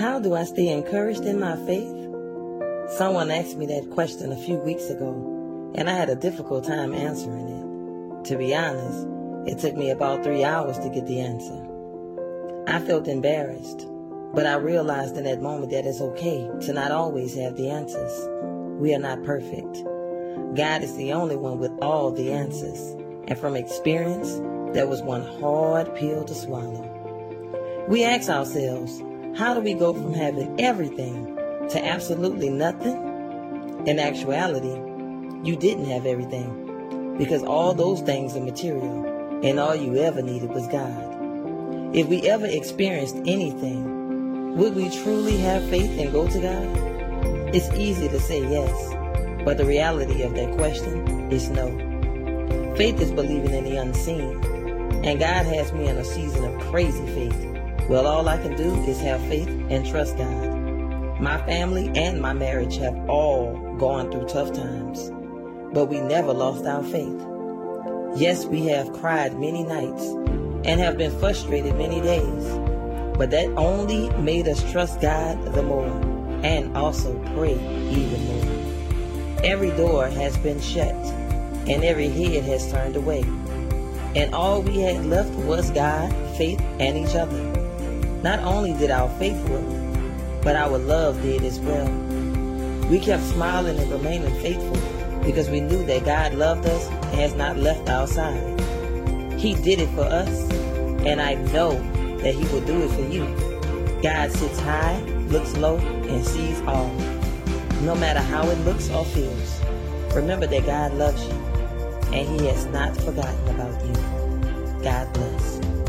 How do I stay encouraged in my faith? Someone asked me that question a few weeks ago, and I had a difficult time answering it. To be honest, it took me about 3 hours to get the answer. I felt embarrassed, but I realized in that moment that it's okay to not always have the answers. We are not perfect. God is the only one with all the answers, and from experience, that was one hard pill to swallow. We ask ourselves, how do we go from having everything to absolutely nothing? In actuality, you didn't have everything, because all those things are material, and all you ever needed was God. If we ever experienced anything, would we truly have faith and go to God? It's easy to say yes, but the reality of that question is no. Faith is believing in the unseen, and God has me in a season of crazy faith. Well, all I can do is have faith and trust God. My family and my marriage have all gone through tough times, but we never lost our faith. Yes, we have cried many nights and have been frustrated many days, but that only made us trust God the more and also pray even more. Every door has been shut and every head has turned away, and all we had left was God, faith, and each other. Not only did our faith work, but our love did as well. We kept smiling and remaining faithful because we knew that God loved us and has not left our side. He did it for us, and I know that He will do it for you. God sits high, looks low, and sees all, no matter how it looks or feels. Remember that God loves you, and He has not forgotten about you. God bless.